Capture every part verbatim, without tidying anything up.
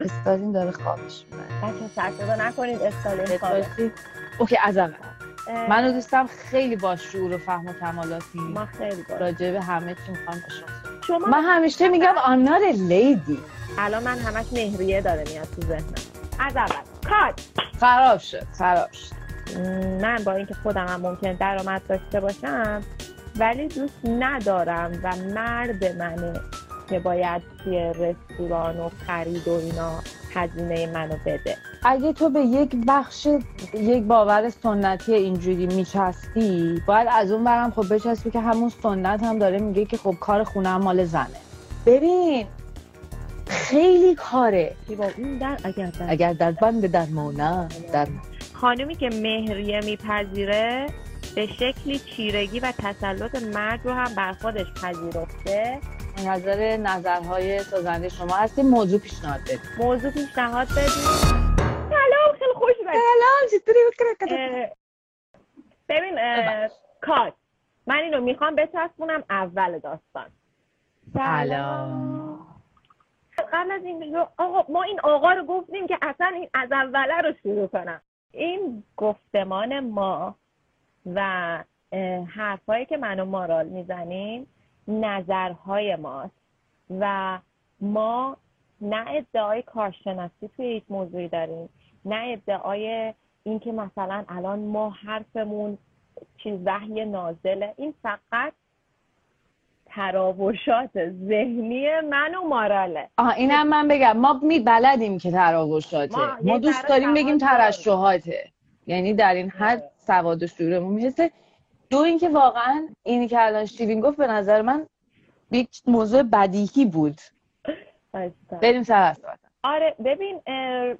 استالین داره خوابش میبره. بچه‌ها سرصدا نکنید استالین خوابه. اوکی از اول. من و دوستم خیلی با شعور و فهم و کمالاتیم. ما خیلی راجع به همه چی می‌خوام باشم. شما من همیشه میگم آنار لیدی. الان من همش مهریه داره میاد تو ذهنم. از اول. کات خراب شد. خراب شد. من با اینکه خودم هم ممکنه درآمد داشته باشم ولی دوست ندارم و مرد منه که باید توی رستوران و خرید و اینا هزینه منو بده. اگه تو به یک بخش یک باور سنتی اینجوری میچسبی باید از اون برم خب بچسبی که همون سنت هم داره میگه که خب کار خونه هم مال زنه. ببین خیلی کاره در اگر در, اگر در بند در مونه در خانومی که مهریه میپذیره به شکلی چیرگی و تسلط مرد رو هم بر خودش پذیرفته. نظر نظرهای سازنده شما هستی. موضوع پیشنهاد بدید. موضوع پیشنهاد بدید. سلام خیلی خوش اومدید. سلام چطوری بکره. ببین کات من اینو میخوام بچسبونم اول داستان. سلام. قبل از این آقا ما این آقا رو گفتیم که اصلا این از اوله رو شروع کنم. این گفتمان ما و حرفایی که من و مارال میزنیم نظرهای ماست و ما نه ادعای کارشناسی توی هیچ موضوعی داریم نه ادعای اینکه مثلا الان ما حرفمون چیز وحی نازله. این فقط تراوشات ذهنی من و ماراله. آها اینم من بگم ما می بلدیم که تراوشاته. ما, ما دوست داریم بگیم ترشحاته. یعنی در این حد سواد و شعورمون میرسه. دو اینکه واقعا اینی که الان شیرین گفت به نظر من یک موضوع بدیهی بود. بریم سر صحبت. آره ببین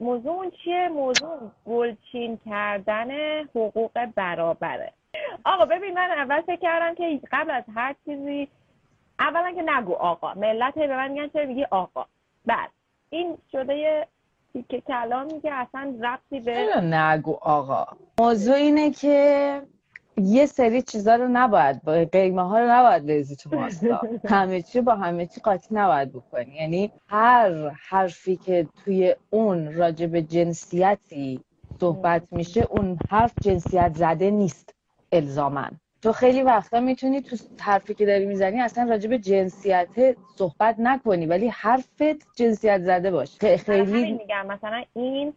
موضوع اون چیه؟ موضوع گلچین کردن حقوق برابره. آقا ببین من اول فکر کردم که قبل از هر چیزی اولا که نگو آقا. ملت به من میگن چرا میگی آقا؟ بعد این شده یه که کلامی که اصلا ربطی به چرا نگو آقا. موضوع اینه که یه سری چیزا رو نباید با قیمه ها رو نباید بریزی تو ماستا. همه چی با همه چی قاطی نباید بکنی. یعنی هر حرفی که توی اون راجع به جنسیتی صحبت میشه اون حرف جنسیت زده نیست الزاماً. تو خیلی وقتا میتونی تو حرفی که داری میزنی اصلا راجع به جنسیت صحبت نکنی ولی حرفت جنسیت زده باشه. خیلی میگم مثلا این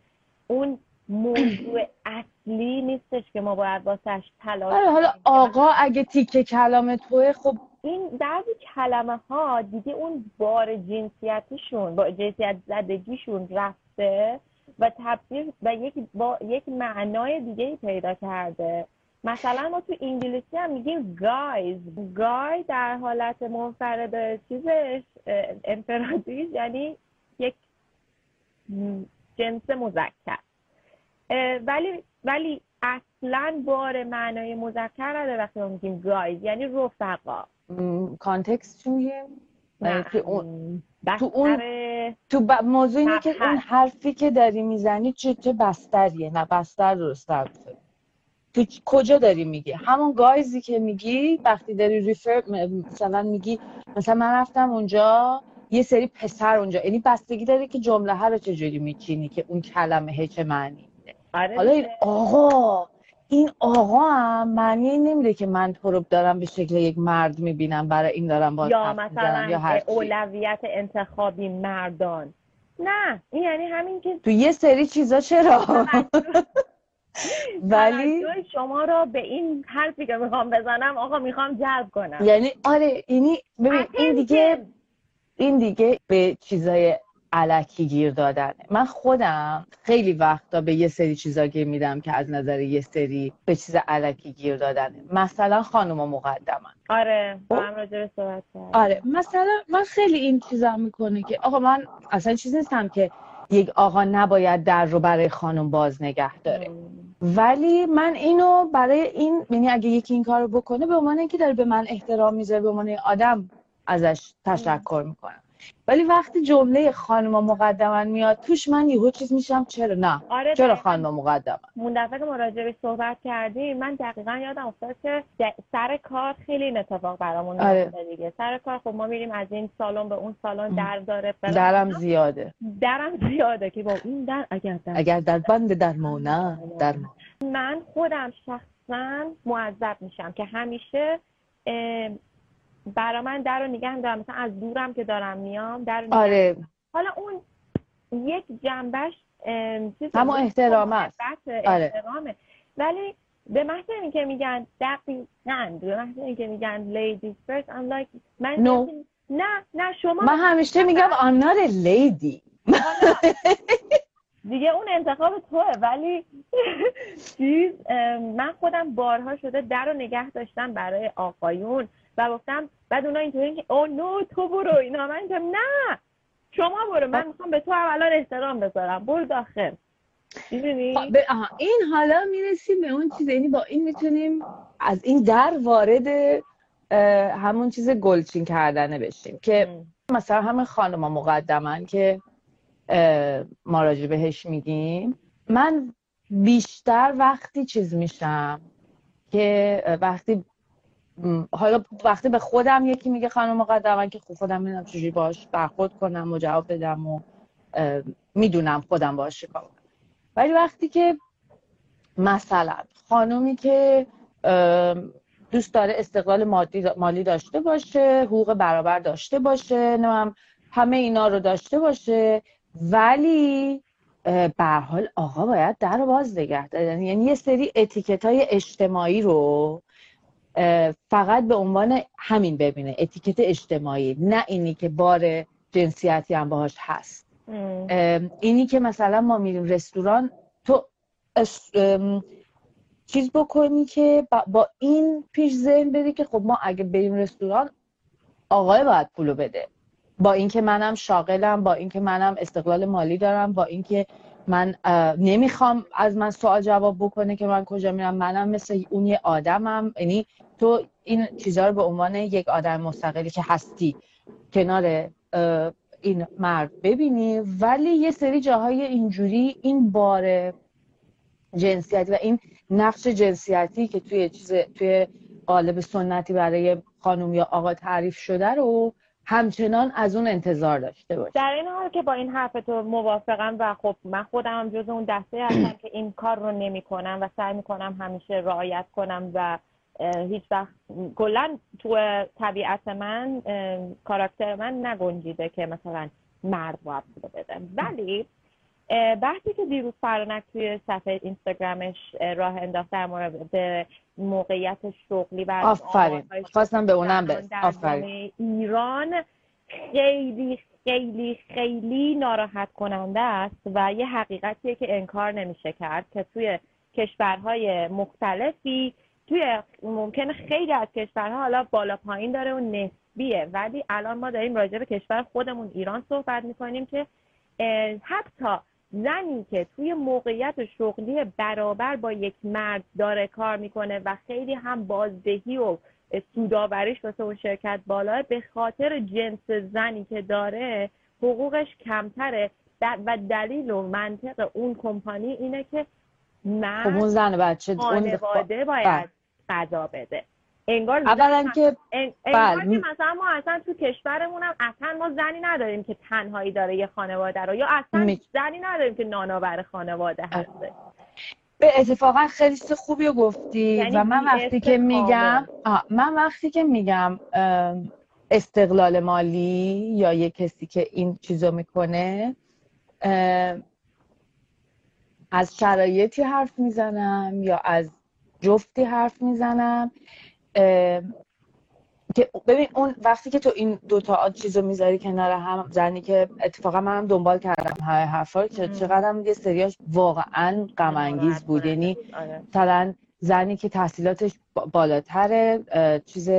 اون موضوع اصلی نیستش که ما باید واسش تلاش کنیم. حالا آقا اگه تیکه کلام توه خب این بعضی کلمه ها دیگه اون بار جنسیتیشون با جنسیت زدگیشون رفته و تبدیل به یک با یک معنای دیگه پیدا کرده. مثلا ما تو انگلیسی هم میگیم گایز. گای در حالت منفرد چیزش انفرادیش یعنی یک جنس مذکر ولی ولی اصلا بار معنای مذکر نداره وقتی ما میگیم گایز یعنی رفقا. کانتکست چی میگیم؟ نه تو اون تو اون تو ب... موضوع اینه که اون حرفی که داری میزنی چه چه بستریه. نه بستر درست درسته. تو کجا داری میگی؟ همون گایزی که میگی وقتی داری ریفر مثلا میگی مثلا من رفتم اونجا یه سری پسر اونجا. یعنی بستگی داره که جمله ها رو چجوری میچینی که اون کلمه هی چه معنی میده. آره حالا این آقا این آقا هم معنی نمیده که من تو رو دارم به شکل یک مرد میبینم برای این دارم باید یا مثلا یا هر اولویت انتخابی مردان. نه این یعنی همین که تو یه سری چیزا چرا ولی شما را به این حرفی که میخوام بزنم آقا میخوام جلب کنم. یعنی آره اینی ببین این دیگه این دیگه به چیزای الکی گیر دادن. من خودم خیلی وقتا به یه سری چیزا گیر میدم که از نظر یه سری به چیز الکی گیر دادن. مثلا خانوما مقدمن. آره با هم راجع به صحبت کردیم. آره مثلا من خیلی این چیزا میکنه که آقا من اصلا چیز نیستم که یک آقا نباید در رو برای خانم باز نگه داره. ولی من اینو برای این یعنی اگه یکی این کارو بکنه به عنوان اینکه داره به من احترام میذاره به عنوان آدم ازش تشکر میکنم. ولی وقتی جمله خانم مقدما میاد توش من یهو چیز میشم چرا نه؟ آره چرا خانم مقدما؟ اون دفعه که ما راجع بهش صحبت کردیم من دقیقاً یادم افتاد که سر کار خیلی این اتفاق برامون افتاد دیگه. سر کار خب ما میریم از این سالن به اون سالن در داره، درم زیاده. درم زیاده که با این در اگر در اگر در بند درمونه در من خودم شخصاً معذب میشم که همیشه برا من در رو نگه هم دارم، مثلا از دورم که دارم میام در رو نگه. آره. حالا اون یک جنبش همون احترام هست. آره. ولی به محض اینکه میگن دقیقاً به محض اینکه میگن ladies first I'm like من no. نه نه شما من همیشه میگم I'm not a lady. دیگه اون انتخاب توه ولی چیز من خودم بارها شده در رو نگه داشتم برای آقایون و گفتم بعد اونا اینطوری که او نو تو برو اینا، من گفتم نه شما برو، من میخوام به تو اولا احترام بذارم، برو داخل. می‌دونی این حالا میرسیم به اون چیز، یعنی با این میتونیم از این در وارد همون چیز گلچین کردنه بشیم که مثلا همه خانم‌ها مقدماً که ما راجع بهش میگیم، من بیشتر وقتی چیز میشم که وقتی حالا وقتی به خودم یکی میگه خانم مقدماً که خودم میدونم چجوری باش برخورد کنم و جواب بدم و میدونم خودم باش چیکار کنم. ولی وقتی که مثلا خانومی که دوست داره استقلال مادی مالی داشته باشه، حقوق برابر داشته باشه، نمیدونم همه اینا رو داشته باشه، ولی به هر حال آقا باید در رو باز نگه داره، یعنی یه سری اتیکت‌های اجتماعی رو فقط به عنوان همین ببینه، اتیکت اجتماعی، نه اینی که بار جنسیتی هم باهاش هست. اینی که مثلا ما میریم رستوران تو چیز بکنی که با این پیش ذهن بری که خب ما اگه بریم رستوران آقای باید پولو بده، با اینکه منم شاغلم، با اینکه منم استقلال مالی دارم، با اینکه من نمیخوام از من سوال جواب بکنه که من کجا میرم، منم مثل اون یه آدمم. یعنی تو این چیزا رو به عنوان یک آدم مستقلی که هستی کنار این مرد ببینی، ولی یه سری جاهای اینجوری این بار جنسیتی و این نقش جنسیتی که توی چیز توی قالب سنتی برای خانم یا آقا تعریف شده رو همچنان از اون انتظار داشته باشه. در این حال که با این حرف تو موافقم و خب من خودم هم جز اون دسته هستم که این کار رو نمی کنم و سعی می کنم همیشه رعایت کنم و هیچ وقت کلا تو طبیعت من کاراکتر من نگنجیده که مثلا مرد باید بده. ولی بحثی که دیروز فرانک توی صفحه اینستاگرامش راه انداخت در مورد موقعیت شغلی برای آفرین خواستم به اونم برس آفرین ایران خیلی خیلی خیلی ناراحت کننده است و یه حقیقتیه که انکار نمیشه کرد که توی کشورهای مختلفی، توی ممکنه خیلی از کشورها حالا بالا پایین داره و نسبیه، ولی الان ما داریم راجع به کشور خودمون ایران صحبت میکنیم که حتی زنی که توی موقعیت شغلی برابر با یک مرد داره کار میکنه و خیلی هم بازدهی و سودآوریش واسه اون شرکت بالاه، به خاطر جنس زنی که داره حقوقش کمتره و دلیل و منطق اون کمپانی اینه که مرد اون زن بچه خانواده باید قضا بده. انگار اولا که ان... انگار بل. که مثلا ما اصلا تو کشورمون هم اصلا ما زنی نداریم که تنهایی داره یه خانواده رو، یا اصلا می... زنی نداریم که نانآور خانواده هسته. به اتفاقا خیلی خوبی رو گفتی. یعنی و من وقتی که میگم آه، من وقتی که میگم استقلال مالی یا یه کسی که این چیزو میکنه از شرایطی حرف میزنم یا از جفتی حرف میزنم که ببین اون وقتی که تو این دوتا چیزو میذاری کنار هم، زنی که اتفاقا منم دنبال کردم های حرفا که چقدر یه سریاش واقعا غم انگیز بود. یعنی مثلا زنی که تحصیلاتش بالاتره، چیز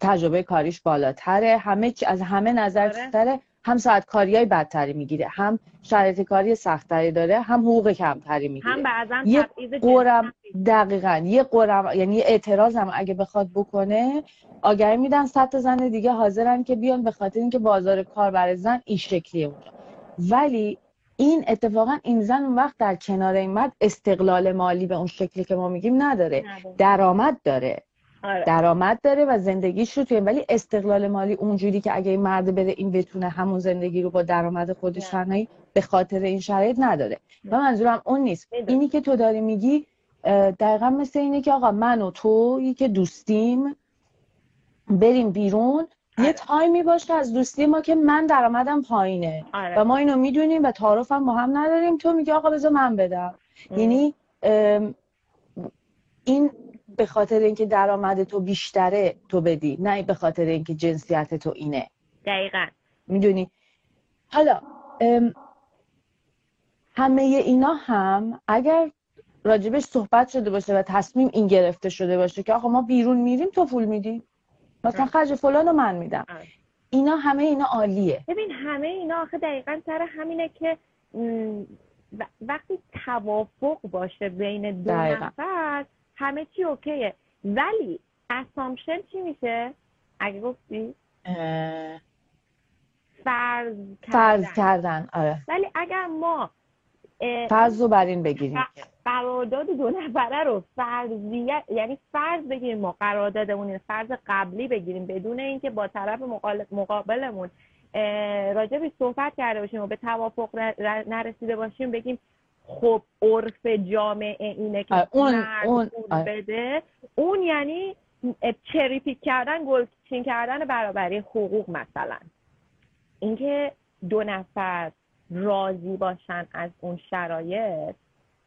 تجربه کاریش بالاتره، همه از همه نظر بالاتره، هم ساعت کاریای بدتری میگیره، هم شرایط کاری سختری داره، هم حقوق کمتری میگیره، هم بعضا تبعیض قرم. دقیقاً یه قرم، یعنی اعتراض هم اگه بخواد بکنه آگهی میدن، صد زن دیگه حاضرن که بیان به خاطر اینکه بازار کار برای زن این شکلیه اونجا. ولی این اتفاقا این زن اون وقت در کنار این مرد استقلال مالی به اون شکلی که ما میگیم نداره، درآمد داره، آره. درآمد داره و زندگیش رو توی، ولی استقلال مالی اونجوری که اگه این مرد بره این بتونه همون زندگی رو با درآمد خودش تنهایی به خاطر این شرایط نداره. و منظورم اون نیست، اینی که تو داری میگی دقیقا مثل اینه که آقا من و تویی که دوستیم بریم بیرون، آره. یه تایمی باشه از دوستی ما که من درآمدم پایینه، آره. و ما اینو میدونیم و تعارف هم با هم نداریم، تو میگی آقا بذار من بدم. آره. یعنی این به خاطر اینکه درآمد تو بیشتره تو بدی، نه به خاطر اینکه جنسیت تو اینه. دقیقاً. میدونی حالا همه اینا هم اگر راجبش صحبت شده باشه و تصمیم این گرفته شده باشه که آقا ما بیرون میریم تو پول میدی، مثلا خرج فلانو من میدم، اینا همه اینا عالیه. ببین همه اینا آخه دقیقاً سر همینه که وقتی توافق باشه بین دو نفر همه چی اوکیه. ولی اسامشن چی میشه؟ اگه گفتی؟ اه... فرض کردن. فرض کردن، آره. ولی اگر ما فرض رو بر این بگیریم، قرارداد دو نفره رو فرضیه، یعنی فرض بگیریم ما قراردادمون فرض قبلی بگیریم بدون اینکه با طرف مقابلمون راجبش صحبت کرده باشیم و به توافق نرسیده باشیم، بگیم خب عرف جامعه اینه که اون اون بده، اون یعنی چری پیک کردن، گلچین کردن برابری حقوق. مثلا اینکه دو نفر راضی باشن از اون شرایط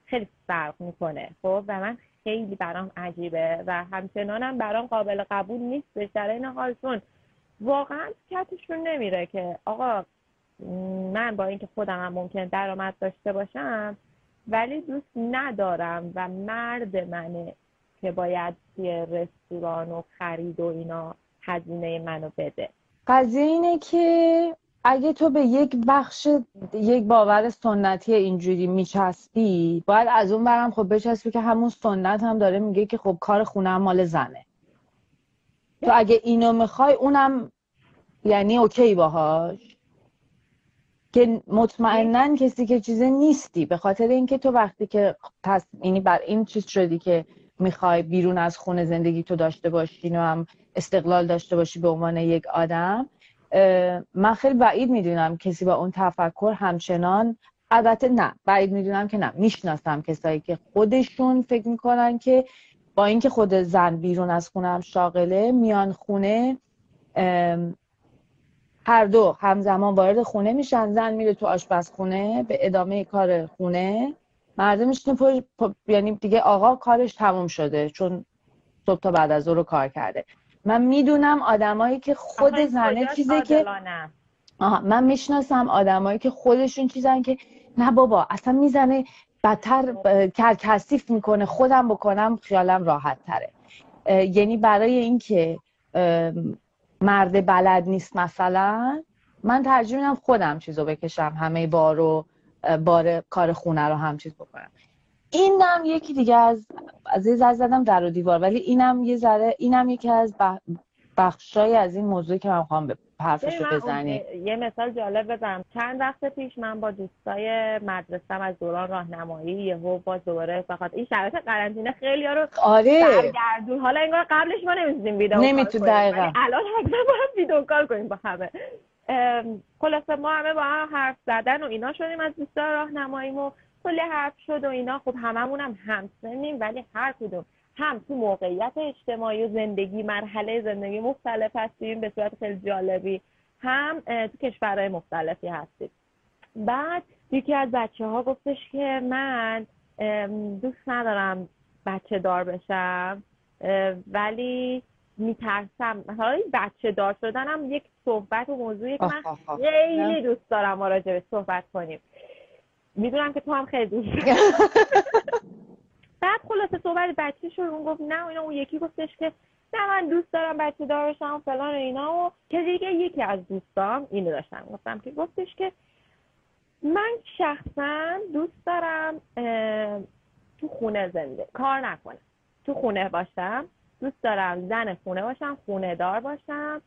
خیلی فرق میکنه. خب و من خیلی برام عجیبه و همچنانم برام قابل قبول نیستش در این حالشون واقعا کتشون نمیره که آقا من با اینکه خودم هم ممکن درآمد داشته باشم ولی دوست ندارم و مرد منه که باید یه رستوران و خرید و اینا هزینه منو بده. قضیه اینه که اگه تو به یک بخش یک باور سنتی اینجوری میچسبی، باید از اون برم خب بچسبی که همون سنت هم داره میگه که خب کار خونه هم مال زنه، تو اگه اینو میخوای اونم یعنی اوکی باهاش، که مطمئنن کسی که چیزه نیستی، به خاطر اینکه تو وقتی که پس یعنی بر این چیز شدی که میخوای بیرون از خونه زندگی تو داشته باشی و هم استقلال داشته باشی به عنوان یک آدم. من خیلی بعید میدونم کسی با اون تفکر همچنان، البته نه بعید میدونم که نه، میشناسم کسایی که خودشون فکر میکنن که با اینکه خود زن بیرون از خونه هم شاغله، میان خونه هر دو همزمان وارد خونه میشن، زن میره تو آشپزخونه به ادامه کار خونه، مرد میشینه پو... پو... یعنی دیگه آقا کارش تموم شده چون صبح تا بعد از ظهر کار کرده. من میدونم آدمایی که خود زنه چیزی که آها من میشناسم آدمایی که خودشون چیزن که نه بابا اصلا میزنه بدتر کرکسیف میکنه، خودم بکنم خیالم راحت تره. یعنی برای اینکه مرد بلد نیست مثلا، من ترجیح میدم خودم چیزو بکشم، همه بارو بار کار خونه رو هم چیز بکنم. اینم یکی دیگه از از یه ذره زدم در و دیوار، ولی اینم یه ذره اینم یکی از بخشای از این موضوعی که من می‌خوام به حرفشو بزنم. یه مثال جالب بزنم. چند وقت پیش من با دوستای مدرسه‌م از دوران راهنمایی یهو با دوباره بخاطر این شرایط قرنطینه خیلی‌ها رو سرگردون، حالا انگار قبلش ما نمی‌تونیم ویدیو کار نمی‌تونیم، دقیقاً الان حتماً باید ویدیو کار کنیم با همه. خلاصه ما همه با هم حرف زدن و اینا شدیم از دوستای راهنماییمو، کلی حرف شد و اینا. خب هممون هم همسنیم ولی هر کدوم هم تو موقعیت اجتماعی و زندگی مرحله زندگی مختلف هستیم به صورت خیلی جالبی، هم تو کشورهای مختلفی هستیم. بعد یکی از بچه ها گفتش که من دوست ندارم بچه دار بشم ولی میترسم، مثلا بچه دار شدنم یک صحبت و موضوعی که من خیلی دوست دارم ما راجع به صحبت کنیم، میدونم که تو هم خیلی دوست داری. بعد خلاصه صحبت بچه‌ش رو اون گفت نه، اینا اون یکی گفتش که نه من دوست دارم بچه دارشم فلان و اینا و که دیگه یکی از دوستام اینو داشتم گفتم که گفتش که من شخصا دوست دارم تو خونه زنده کار نکنم، تو خونه باشم، دوست دارم زن خونه باشم، خونه دار باشم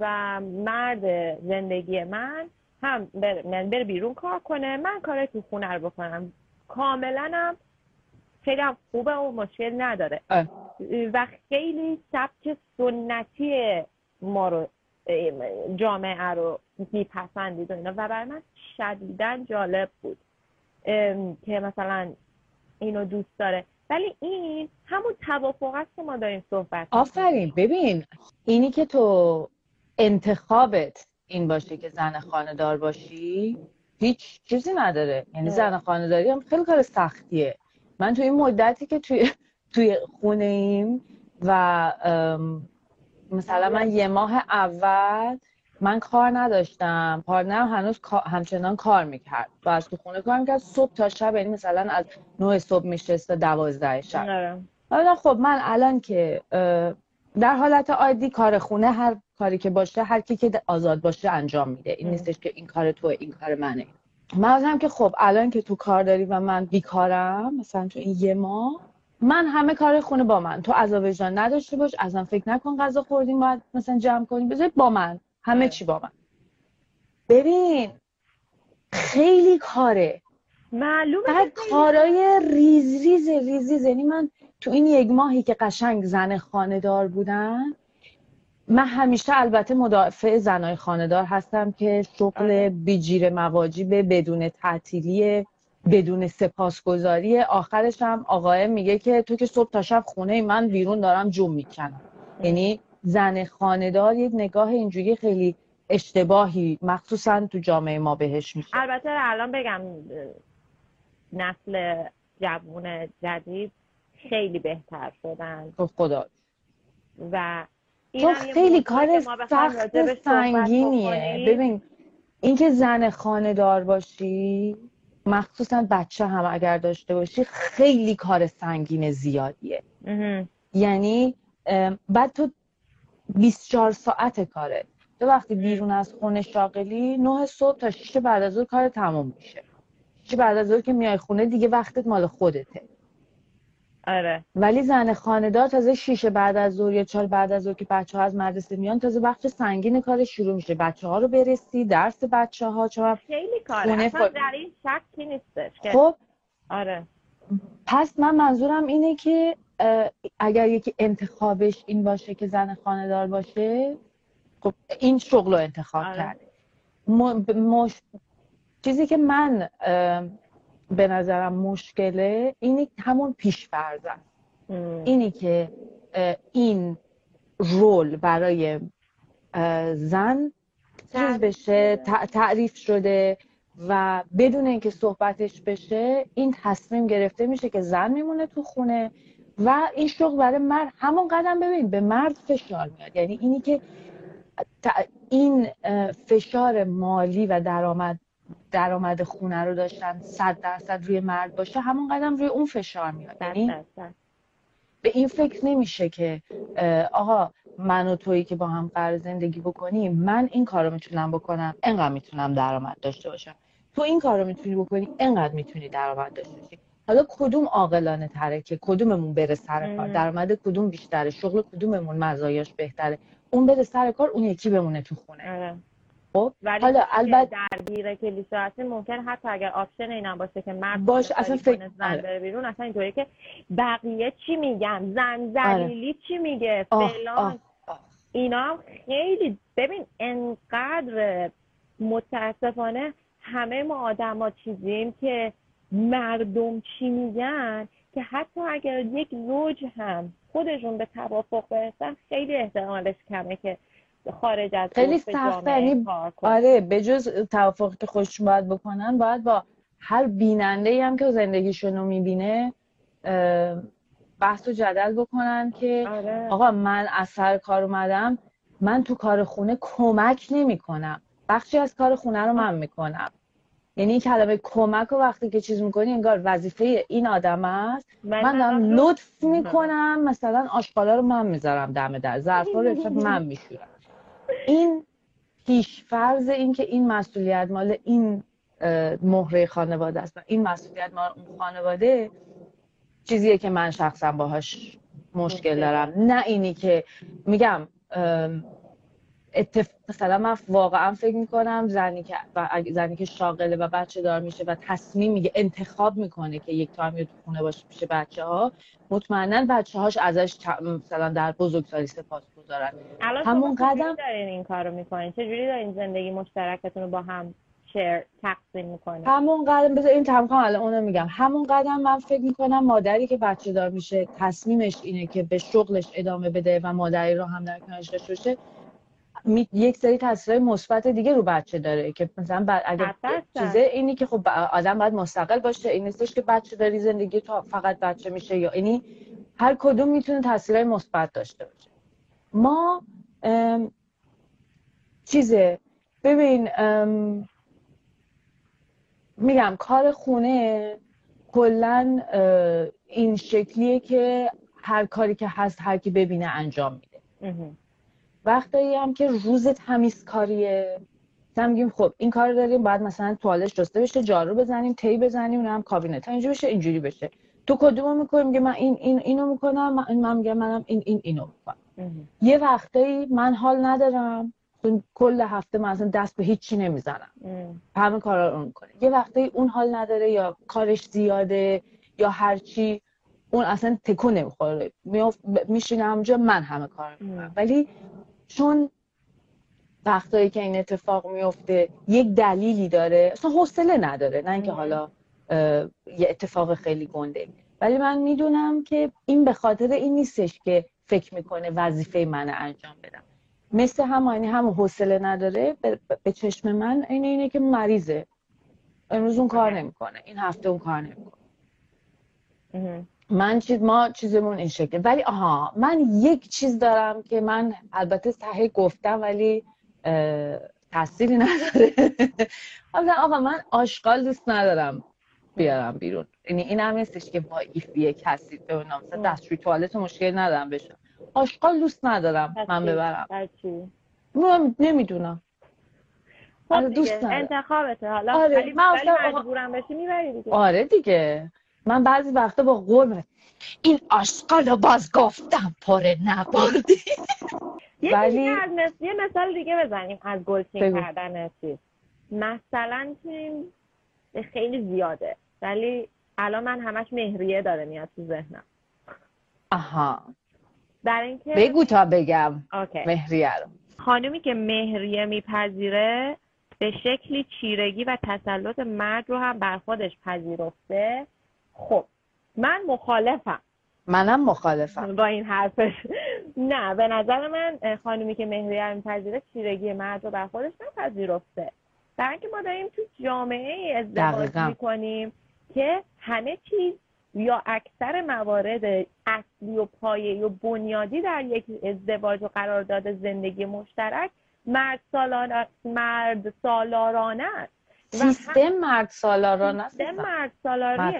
و مرد زندگی من هم بره بیرون کار کنه، من کار تو خونه رو بکنم. کاملا هم خیلی هم خوبه و مشکل نداره اه. و خیلی سبک سنتی ما رو جامعه رو میپسندید و اینا و برای من شدیداً جالب بود که مثلا اینو دوست داره. ولی این همون توافق است که ما داریم صحبت آفرین. ببین اینی که تو انتخابت این باشه که زن خانه‌دار باشی هیچ چیزی نداره، یعنی زن خانه‌داری هم خیلی کار سختیه. من تو این مدتی که توی توی خونه ایم و مثلا من یه ماه اول من کار نداشتم، پارتنرم هنوز همچنان کار میکرد و از تو خونه کار میکرد صبح تا شب، یعنی مثلا از نه صبح میشست تا دوازده شب. حالا خب من الان که در حالت عادی کار خونه هر کاری که باشه، هر کی که آزاد باشه انجام میده، این نیستش که این کار توه این کار منه. من هم که خب الان که تو کار داری و من بیکارم مثلا تو این یه ماه، من همه کار خونه با من، تو عذاب وجدان نداشته باش، ازم فکر نکن غذا خوردیم باید مثلا جمع کنیم، بذار با من همه چی با من. ببین خیلی کاره، معلومه بعد کارای ریز ریز ریز ریز. یعنی من تو این یک ماهی که قشنگ زن خانه‌دار بودن، من همیشه البته مدافع زنای خانه‌دار هستم که شغل بیجیر مواجب بدون تعطیلی بدون سپاسگزاری، آخرش هم آقای میگه که تو که صبح تا شب خونه من بیرون دارم جون میکنم. یعنی زن خانه‌دار یک نگاه اینجوری خیلی اشتباهی مخصوصا تو جامعه ما بهش میشه. البته الان بگم نسل جوون جدید خیلی بهتر شدن تو خدا و تو خیلی کار سخت سنگینیه. ببین اینکه زن خانه‌دار باشی مخصوصا بچه هم اگر داشته باشی خیلی کار سنگین زیادیه. یعنی بعد تو بیست و چهار ساعت کاره، تو وقتی بیرون از خونه شاغلی نه صبح تا شش بعد از ظهر کار تموم میشه، شش بعد از ظهر که میای خونه دیگه وقتت مال خودته. آره. ولی زن خانه‌دار تازه شش بعد از ظهر یا چهار بعد از ظهر که بچه‌ها از مدرسه میان تازه وقت سنگین کار شروع میشه، بچه‌ها رو برسی، درس بچه‌ها، چون خیلی کاره اصلا ف... در این شکی نیستش. خب آره. پس من منظورم اینه که اگر یکی انتخابش این باشه که زن خانه‌دار باشه، خب این شغل رو انتخاب آره. کرده. م... مش... چیزی که من به نظرم مشکله اینی همون پیش‌فرض است، اینی که این رول برای زن چیز بشه تعریف شده و بدون اینکه صحبتش بشه این تصمیم گرفته میشه که زن میمونه تو خونه و این شغل برای مرد همون قدم ببین به مرد فشار میاد. یعنی اینی که این فشار مالی و درآمد درآمد خونه رو داشتن صد درصد روی مرد باشه، همون قدم روی اون فشار میاد. یعنی به این فکر نمیشه که آها من و تویی که با هم قرار زندگی بکنیم من این کارو میتونم بکنم، اینقدر میتونم درآمد داشته باشم، تو این کارو میتونی بکنی، اینقدر میتونی درآمد داشته باشی. حالا کدوم عاقلانه تره که کدوممون بره سر کار، درآمد کدوم بیشتره، شغل کدوممون مزایاش بهتره، اون بره سر کار اون یکی بمونه تو خونه. خب حالا البته درگیر کلیسا هستیم ممکن حتی اگر آپشن اینم باشه که مرد باش اصلا فکر نذاره بیرون، اصلا اینطوری که بقیه چی میگن، زن ذلیلی چی میگه، فلان اینا هم خیلی. ببین انقدر متاسفانه همه ما آدما چیزیم که مردم چی میگن که حتی اگر یک زوج هم خودشون به توافق برسن خیلی احتمالش کمه که خارج از خیلی سخته. یعنی آره به جز توافقی که خودشون باید بکنن، باید با هر بیننده‌ای هم که زندگیشون رو میبینه بحث و جدل بکنن که آره. آقا من از سر کار اومدم، من تو کار خونه کمک نمی‌کنم، بخشی از کار خونه رو من میکنم، یعنی این کلمه کمک رو وقتی که چیز میکنی انگار وظیفه این آدم است. من دارم لطف میکنم، مثلا آشغالا رو من میذارم دم در، ظرفا رو من میشورم. این پیشفرض این که این مسئولیت مال این مهره خانواده است و این مسئولیت مال اون خانواده، چیزیه که من شخصا باهاش مشکل دارم. نه اینی که میگم اتف... مثلا من واقعا فکر میکنم زنی که زنی که شاغله و بچه دار میشه و تصمیم میگه، انتخاب میکنه که یک تایم یا تو خونه باشه پیش بچه ها، مطمئناً بچه هاش ازش ت... مثلا در بزرگسالی سپاس گذارن. همون قدم دارین این کارو میکنین، چه جوری دارین زندگی مشترکتون رو با هم شیر تقسیم میکنین؟ همون قدم بذار این تمام الان اونو میگم. همون قدم من فکر میکنم مادری که بچه دار میشه تصمیمش اینه که به شغلش ادامه بده و مادری رو هم در کنارش بشه، می... یک سری تاثیرات مثبت دیگه رو بچه داره که مثلا بر... اگر چیزه اینی که خب آدم باید مستقل باشه، این نیستش که بچه داری زندگی تو فقط بچه میشه، یا یعنی هر کدوم میتونه تاثیرات مثبت داشته باشه. ما ام... چیزه ببین ام... میگم کار خونه کلا ام... این شکلیه که هر کاری که هست هر کی ببینه انجام میده. امه. وقتی هم که روز تمیزکاریه مثلا میگیم خب این کار داریم، بعد مثلا توالش جسته بشه، جارو بزنیم، تی بزنیم، اونم کابینت ها اینجوری بشه اینجوری بشه، تو کدومو میکنی؟ میگه من این این اینو میکنم، من من میگم منم این این اینو میکنم. یه وقتایی من حال ندارم، کل هفته من اصلا دست به هیچ چی نمیزنم، همه کارا رو میکنه. یه وقتایی اون حال نداره یا کارش زیاده یا هر چی، اون اصلا تکون نمیخوره، میشینه همونجا، من همه کارا میکنم. ولی چون وقتایی که این اتفاق میفته یک دلیلی داره، اصلا حوصله نداره، نه اینکه حالا یه اتفاق خیلی گنده، ولی من میدونم که این به خاطر این نیستش که فکر میکنه وظیفه منه انجام بدم. مثل همانی هم حوصله نداره، به چشم من اینه اینه که مریضه، امروز اون کار نمیکنه، این هفته اون کار نمیکنه. من چیز ما چیزمون این شکله. ولی آها من یک چیز دارم که من البته صحیح گفتم ولی تأثیری نداره. مثلا آقا من آشغال دوست ندارم بیارم بیرون، یعنی این هم نیستش که وایفیه کسی به اونام مثلا دستشوی توالت مشکل ندارم بشه، آشغال دوست ندارم من ببرم. من نمیدونم حالا دوست ندارم، انتخابته. حالا ولی مجبورم بشی میبری دیگه. آره دیگه، من بعضی وقتا با قرمه این آشغالو باز گفتم پره نبردی. یه مثال دیگه بزنیم از گلچین کردن چیز، مثلا تیم خیلی زیاده ولی الان من همش مهریه داره میاد تو ذهنم. آها بگو تا بگم مهریه رو. خانومی که مهریه میپذیره به شکلی چیرگی و تسلط مرد رو هم بر خودش پذیرفته. خب من مخالفم. منم مخالفم با این حرفش. نه به نظر من خانومی که مهریه رو میپذیره چیرگی مرد رو بر خودش نپذیرفته، برای اینکه ما داریم تو جامعه ازدواج میکنیم که همه چیز یا اکثر موارد اصلی و پایه‌ای و بنیادی در یک ازدواج و قرارداد زندگی مشترک مرد سالارانه مرد سالارانه است. سیستم مرد سالارانه است. سیستم مرد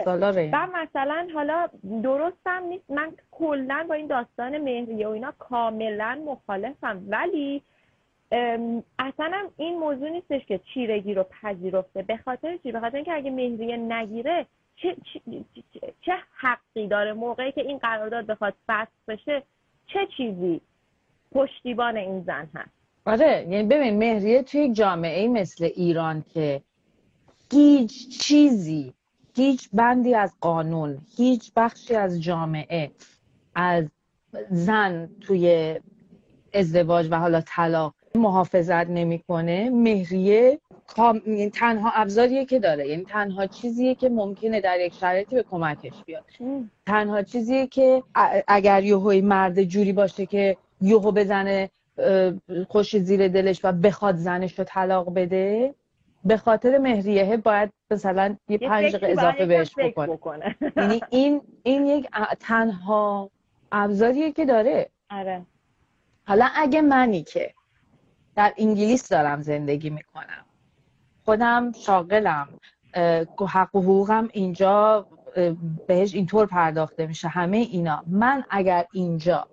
سالاریه. و مثلا حالا درستم نیست، من کلا با این داستان مهریه و اینا کاملا مخالفم، ولی اصلا این موضوع نیستش که چیرگی رو پذیرفته. به خاطر چی؟ به خاطر اینکه اگه مهریه نگیره چه چه, چه،, چه حقی داره موقعی که این قرارداد بخواد فسخ بشه؟ چه چیزی پشتیبان این زن هست؟ آره یعنی ببین مهریه توی یک جامعه مثل ایران که هیچ چیزی، هیچ بندی از قانون، هیچ بخشی از جامعه از زن توی ازدواج و حالا طلاق محافظت نمیکنه. مهریه تنها ابزاریه که داره، یعنی تنها چیزیه که ممکنه در یک شرایطی به کمکش بیاد. ام. تنها چیزیه که اگر یهوی مرد جوری باشه که یهو بزنه خوش زیر دلش و بخواد زنش رو طلاق بده، به خاطر مهریه باید مثلا یه پنج دقیقه اضافه بهش بکنه. یعنی این این یک تنها ابزاریه که داره. آره. حالا اگه منی که در انگلیس دارم زندگی میکنم، خودم شاغلم، حق و حقوقم اینجا بهش اینطور پرداخته میشه، همه اینا. من اگر اینجا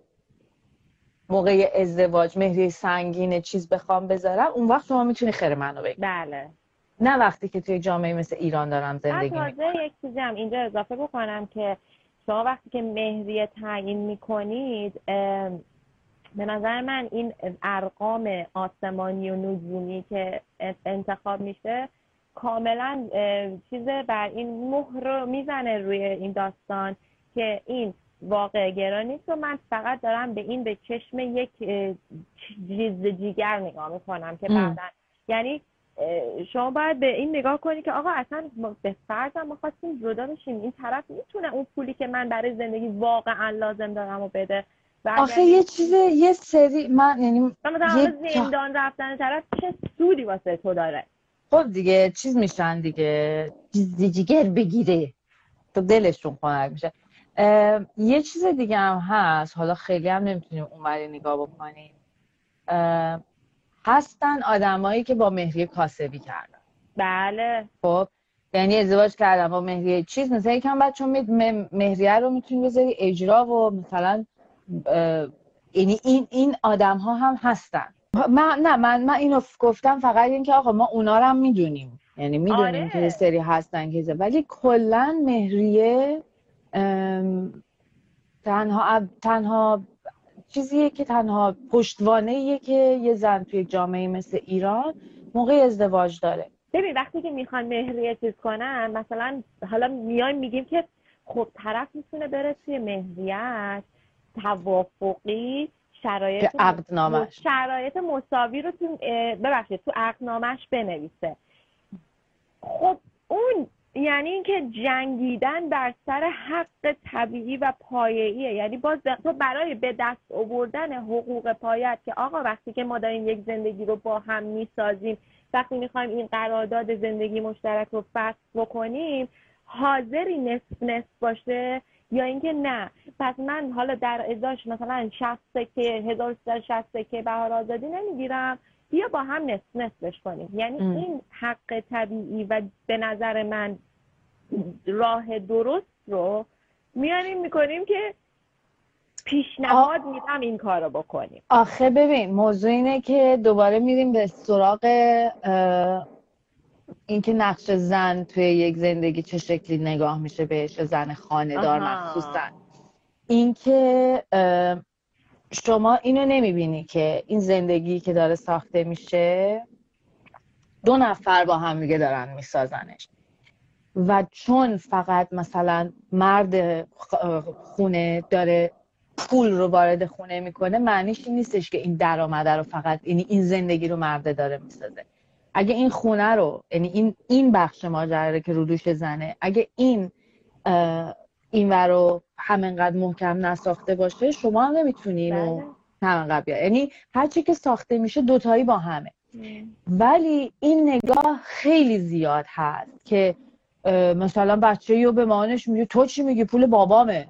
موقع ازدواج مهریه سنگین چیز بخوام بذارم، اون وقت شما میتونی خیر منو بگی. بله. نه وقتی که توی جامعه مثل ایران دارم زندگی میکنم. یک چیزی هم اینجا اضافه بکنم که شما وقتی که مهریه تعیین میکنید، به نظر من این ارقام آسمانی و نجومی که انتخاب میشه کاملا چیز بر این مهر میزنه روی این داستان که این واقع گرانی تو من فقط دارم به این به چشم یک چیز جیگر نگاه میکنم که بعدا یعنی شما باید به این نگاه کنی که آقا اصلا به فرضم میخواستیم جدا بشیم، این طرف میتونه اون پولی که من برای زندگی واقعا لازم دارم و بده. آخه یه چیز یه سری من یعنی زندان رفتن طرف چه سودی واسه تو داره؟ خب دیگه چیز میشن دیگه، چیز جیگر بگیره تو دلشون خنک میشه. یه چیز دیگه هم هست، حالا خیلی هم نمیتونیم اونوری نگاه بکنیم. هستن آدمایی که با مهریه کاسبی کردن. بله. خب یعنی ازدواج کردن با مهریه چیز، مثلا یکم بعد چون مهریه رو میتونی بذاری اجرا و مثلا یعنی این این آدم‌ها هم هستن. من نه من من اینو گفتم فقط اینکه آقا ما اونا رو هم میدونیم. یعنی میدونیم آره. که سری هستن که، ولی کلا مهریه تنها تنها چیزیه که تنها پشتوانه‌ایه که یه زن توی جامعه مثل ایران موقع ازدواج داره. ببین وقتی که میخوان مهریه چیز کنن، مثلا حالا میایم میگیم که خب طرف میتونه بره توی مهریه توافقی شرایط عقدنامه‌اش شرایط مساوی رو تو ببخشید تو عقدنامه‌اش بنویسه. خب اون یعنی اینکه جنگیدن بر سر حق طبیعی و پایه‌ایه، یعنی باز تو برای به دست آوردن حقوق پایه‌ات که آقا وقتی که ما داریم یک زندگی رو با هم میسازیم، وقتی میخوایم این قرارداد زندگی مشترک رو فسخ بکنیم، حاضری نصف نصف باشه یا اینکه نه پس من حالا در ازاش مثلا شصت سکه هزار و سیصد و شصت که بهار آزادی نمیگیرم، بیا با هم نصف نصفش کنیم. یعنی ام. این حق طبیعی و به نظر من راه درست رو میاریم میکنیم که پیشنهاد آ... میدم این کار رو بکنیم. آخه ببین موضوع اینه که دوباره میریم به سراغ اینکه نقش زن توی یک زندگی چه شکلی نگاه میشه بهش، زن خانه‌دار مخصوصا. اینکه شما اینو نمیبینی که این زندگی که داره ساخته میشه دو نفر با هم دیگه دارن میسازنش، و چون فقط مثلا مرد خونه داره پول رو وارد خونه میکنه، معنیش این نیستش که این درآمد رو فقط یعنی این زندگی رو مرد داره میسازه. اگه این خونه رو یعنی این این بخش ماجرا که رو دوش زنه، اگه این اینور رو همینقدر محکم نساخته باشه، شما هم نمیتونین و همینقدر بیا، یعنی هر چی که ساخته میشه دوتایی با همه. ولی این نگاه خیلی زیاد هست که مثلا بچه‌ای رو به مامانش میگه تو چی میگی پول بابامه،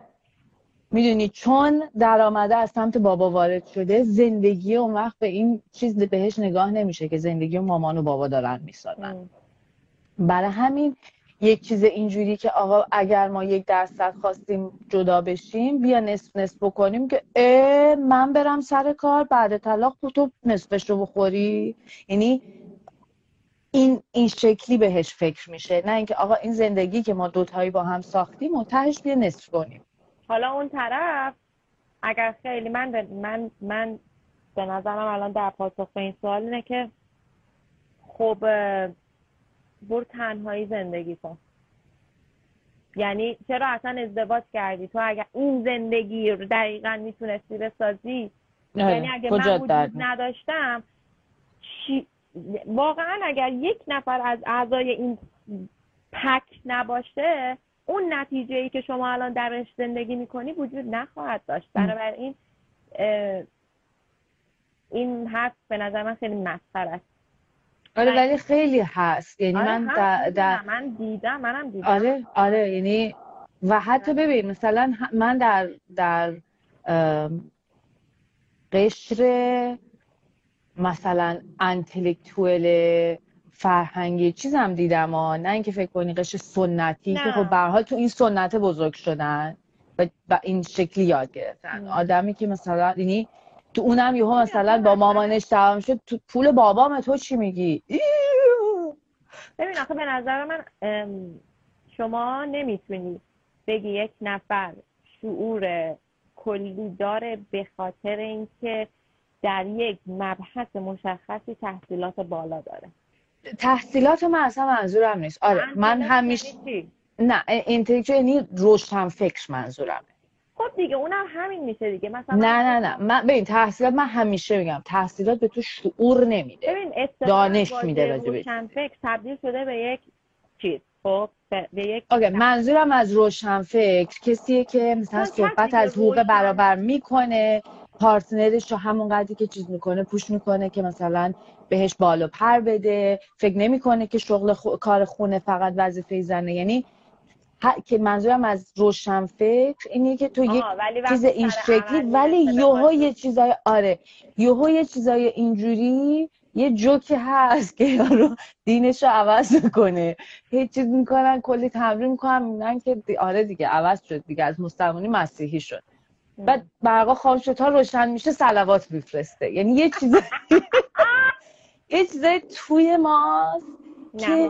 میدونی، چون درآمده از سمت بابا وارد شده، زندگی اون وقت به این چیز بهش نگاه نمیشه که زندگی مامان و بابا دارن میسازن. برای همین یک چیز اینجوری که آقا اگر ما یک درصد خواستیم جدا بشیم، بیا نصف نصف بکنیم که اه من برم سر کار بعد طلاق تو نصفش رو بخوری، یعنی این این شکلی بهش فکر میشه، نه اینکه آقا این زندگی که ما دوتایی با هم ساختیم و تهش بیا نصف کنیم. حالا اون طرف اگر خیلی من به من من به نظرم الان در پاسخ به این سوال اینه که خب برو تنهایی زندگی کن، یعنی چرا اصلا ازدواج کردی؟ تو اگر این زندگی رو دقیقاً میتونستی بسازی، یعنی اگه من وجود نداشتم چی... واقعاً اگر یک نفر از اعضای این پک نباشه، اون نتیجه‌ای که شما الان درش زندگی میکنی وجود نخواهد داشت. بنابراین این حرف به نظر من خیلی مسخره است. آره ولی خیلی هست، یعنی آره من در در من دیدم منم دیدم آره آره یعنی و حتی ببین مثلا من در در قشر مثلا انتلکتوئل فرهنگی چیزم دیدم ها، نه اینکه فکر کنی قش سنتی نه. که خب به هر حال تو این سنت بزرگ شدن و و این شکلی یاد گرفتن. آدمی که مثلا یعنی تو اونم یهو مثلا با مامانش دعوا شد، تو پول بابام تو چی میگی؟ ببین آخه به نظر من شما نمیتونی بگی یک نفر شعور کلی داره به خاطر اینکه در یک مبحث مشخصی تحصیلات بالا داره. تحصیلات من اصلا منظورم نیست. آره من همیشه نه اینتلیجنت یعنی رشد هم فکر منظورمه. خب دیگه اونم همین میشه دیگه. مثلا نه نه نه من ببین تحصیلات من همیشه میگم تحصیلات به تو شعور نمیده. ببین دانش میده راجع بهش. روشن فکر تبدیل شده به یک چیز. خب به یک اوکی منظورم از روشن فکر کسیه که مثلا صحبت از حقوق برابر میکنه، پارتنرش رو همون قدری که چیز میکنه پوش میکنه که مثلا بهش بال و پر بده، فکر نمیکنه که شغل خو... کار خونه فقط وظیفه زنه. یعنی ه... که منظورم از روشن فکر اینه که تو یک چیز این شکلی ولی یهو یه چیزای آره یهو یه چیزای اینجوری یه جوکی هست که یارو دینش رو عوض میکنه، هیچ چیز میکنن کلی تمرین میکنن میگن که آره دیگه عوض شد دیگه از مسلمانی مسیحی شد. بعد برقا خاموش شد تا روشن میشه صلوات میفرسته. یعنی یه چیز یه چیزای توی ماست که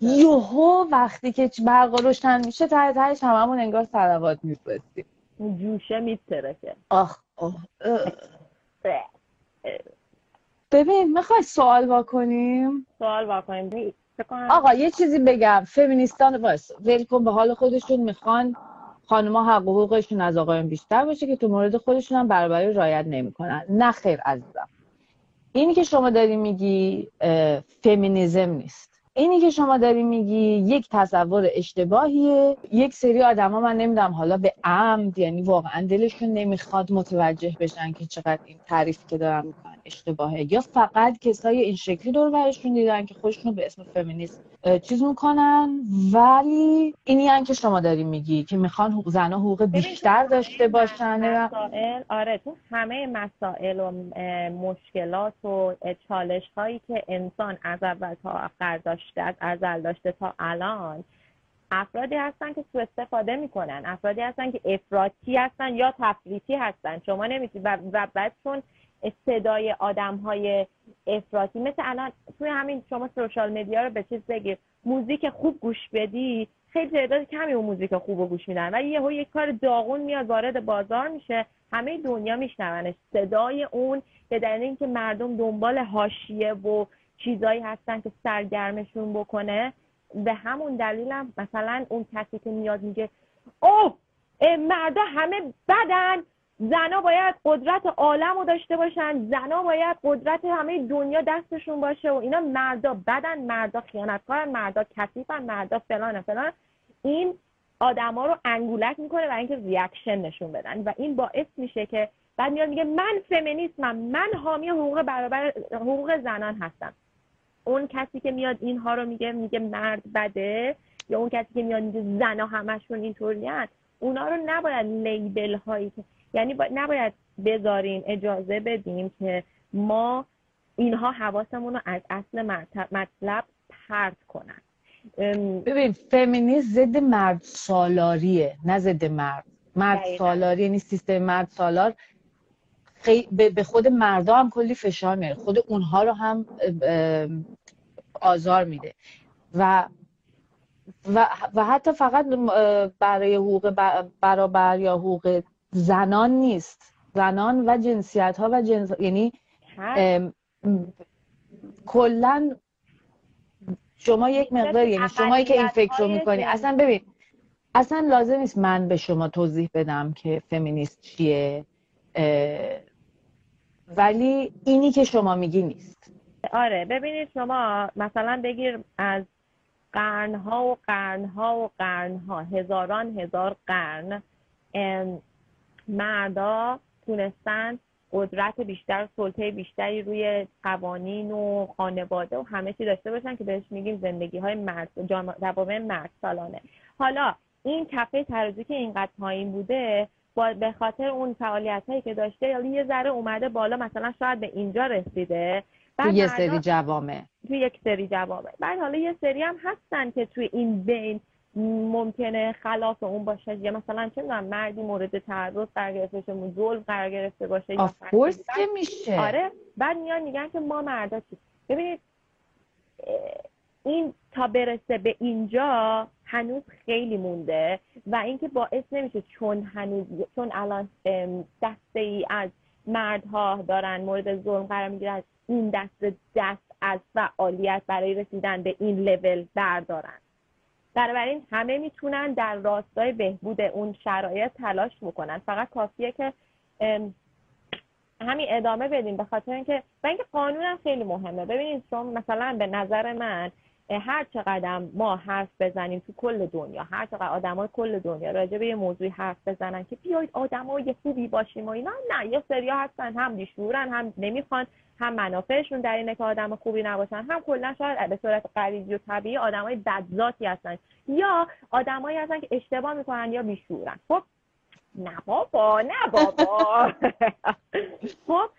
یهو وقتی که برقا روشن میشه ته تهش هممون انگار صلوات میفرستیم، جوشه میترکه. آخ آخ ببین میخوای سوال واکنیم سوال واکنیم آقا یه چیزی بگم. فمینیستان واسه ولکن به حال خودشون میخوان خانم‌ها حق و حقوقشون از آقایان بیشتر باشه که تو مورد خودشون هم برابری رعایت نمی‌کنن. نه خیر عزیزم، اینی که شما داری میگی فمینیسم نیست. اینی که شما داری میگی یک تصور اشتباهیه. یک سری آدما من نمیدونم حالا به عمد یعنی واقعا دلشون نمیخواد متوجه بشن که چقدر این تعریفی که دارن میکنن اشتباهه، یا فقط کسای این شکلی دور برشون دیدن که خودشونو به اسم فمینیسم چیز میکنن. ولی اینی ان که شما داری میگی که میخوان حقوق زنا حقوق بیشتر داشته باشن مسائل، آره تو همه مسائل و مشکلات و چالش‌هایی که انسان از اول تا آخر از ازل داشته تا الان، افرادی هستن که سوء استفاده میکنن، افرادی هستن که افراطی هستن یا تفریطی هستن. شما نمیتونید و بعد چون صدای آدمهای افراطی مثل الان توی همین شما سوشال مدیا رو به چیز بگیر، موزیک خوب گوش بدی، خیلی تعداد کمی اون موزیک خوبو گوش میدن، ولی یهو یک کار داغون میاد وارد بازار میشه، همه دنیا میشنونش. صدای اون به دلیل اینکه مردم دنبال حاشیه و چیزایی هستن که سرگرمشون بکنه، به همون دلیل هم مثلا اون کسی که میاد میگه اوه مردا همه بدن، زنا باید قدرت عالمو داشته باشن، زنا باید قدرت همه دنیا دستشون باشه و اینا، مردا بدن، مردا خیانتکارن، مردا کثیفن، مردا فلان فلان. این آدما رو انگولک میکنه برای اینکه ریاکشن نشون بدن و این باعث میشه که بعد میاد میگه من فمینیستم، من حامی حقوق برابر حقوق زنان هستم. اون کسی که میاد اینها رو میگه میگه مرد بده، یا اون کسی که میاد میگه زنا همشون اینطورین، اونا رو نباید لیبل هایی که یعنی با... نباید بذاریم، اجازه بدیم که ما اینها حواسمون رو از اصل مطلب مطلب پرت کنن. ام... ببین فمینیسم ضد مرد سالاریه نه ضد مرد. مرد سالاری یعنی سیستم مرد سالار خی... به خود مردا هم کلی فشار میاره، خود اونها رو هم آزار میده و و, و حتی فقط برای حقوق برابر یا حقوق زنان نیست، زنان و جنسیت ها و جنس یعنی کلا شما یک مقدار یعنی شمایی که این فکر رو میکنی اصلا ببین اصلا لازم نیست من به شما توضیح بدم که فمینیست چیه، ولی اینی که شما میگی نیست. آره ببینید شما مثلا بگیر از قرنها و قرنها و قرنها هزاران هزار قرن مردا تونستن قدرت بیشتر و سلطه بیشتری روی قوانین و خانواده و همه چی داشته باشن که بهش میگیم زندگی های مرد جامعه مرد سالانه. حالا این کفه ترازی که اینقدر پایین بوده به خاطر اون فعالیتایی که داشته یعنی یه ذره اومده بالا، مثلا شاید به اینجا رسیده توی یه سری جوامع توی یک سری جوامع بعد حالا یه سری هم هستن که توی این بین ممکنه خلاف اون باشه، یا مثلا چه می‌دونم مردی مورد تعرض قرار گرفته باشه، ظلم قرار گرفته باشه، یا فرض که میشه آره بعد میان میگن که ما مردا چی. ببینید این تا برسه به اینجا هنوز خیلی مونده و اینکه باعث نمیشه چون هنوز چون الان دسته‌ای از مردها دارن مورد ظلم قرار میگیرن این دست دست از فعالیت برای رسیدن به این لول بردارن. بنابراین همه میتونن در راستای بهبود اون شرایط تلاش میکنن، فقط کافیه که همین ادامه بدیم. به خاطر اینکه و اینکه قانون هم خیلی مهمه. ببینید شما مثلا به نظر من هر چقدر ما حرف بزنیم تو کل دنیا، هر چقدر آدمای کل دنیا راجع به یه موضوعی حرف بزنن که بیاید آدمای خوبی باشیم و اینا، نه یه سری هستن هم بیشورن، هم نمیخوان، هم منافعشون در اینه که آدم خوبی نباشن، هم کلا شاید به صورت غریزی و طبیعی آدمای بدذاتی هستن یا آدمایی هستن که اشتباه میکنن یا بیشورن. خب نه بابا نه بابا خب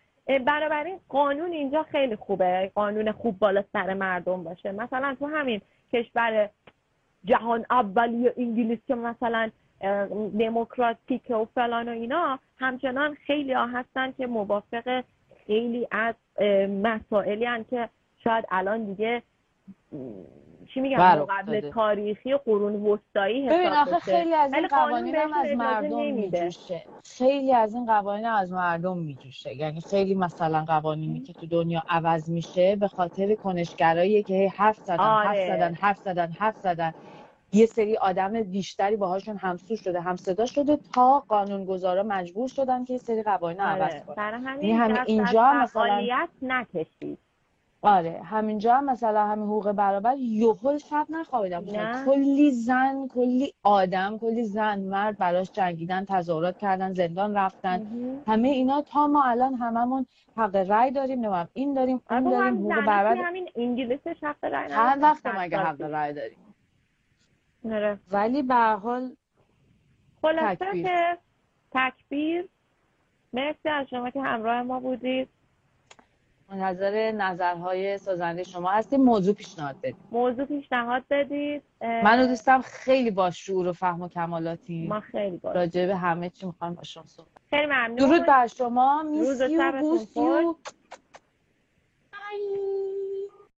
برابر این قانون اینجا خیلی خوبه، قانون خوب بالا سر مردم باشه. مثلا تو همین کشور جهان اولی انگلیس که مثلا دموکراتیک و فلان و اینا، همچنان خیلی ها هستن که موافق خیلی از مسائلی هستن که شاید الان دیگه چی میگم مقابل تاریخی و قرون وسطایی حساب بشه. ببین آخه خیلی از این قوانین هم از مردم میجوشه. خیلی از این قوانین از مردم میجوشه. یعنی خیلی مثلا قوانینی که تو دنیا عوض میشه به خاطر کنشگرایی که هی حرف زدن، آره. حرف زدن، حرف زدن، حرف زدن. یه سری آدم بیشتری باهاشون همسو شده، همصدا شده تا قانونگذارا مجبور شدن که یه سری قوانین آره. عوض کنن. یعنی همین اینجا مثلا فعالیت نکشید. آره همینجا هم مثلا همین حقوق برابر یهو شب نخوابیدم، کلی زن کلی آدم کلی زن مرد براش جنگیدن، تظاهرات کردن، زندان رفتن، همه اینا تا ما الان هممون حق رأی داریم، نمیدونم این داریم اون داریم. حقوق برابر همین انگلیسش حق رأی نداره، هر وقت مگه حق رأی داریم نره. ولی به هر حال خلاصه که تکبیر. مرسی از شما که همراه ما بودید. منتظر نظرهای سازنده شما هستیم. موضوع پیشنهاد بدید. موضوع پیشنهاد بدید. من و دوستم خیلی با شعور و فهم و کمالاتی. ما خیلی با راجع به همه چی می‌خوایم با شما صحبت. خیلی ممنون. درود بر شما. میسی و بوسی و بای.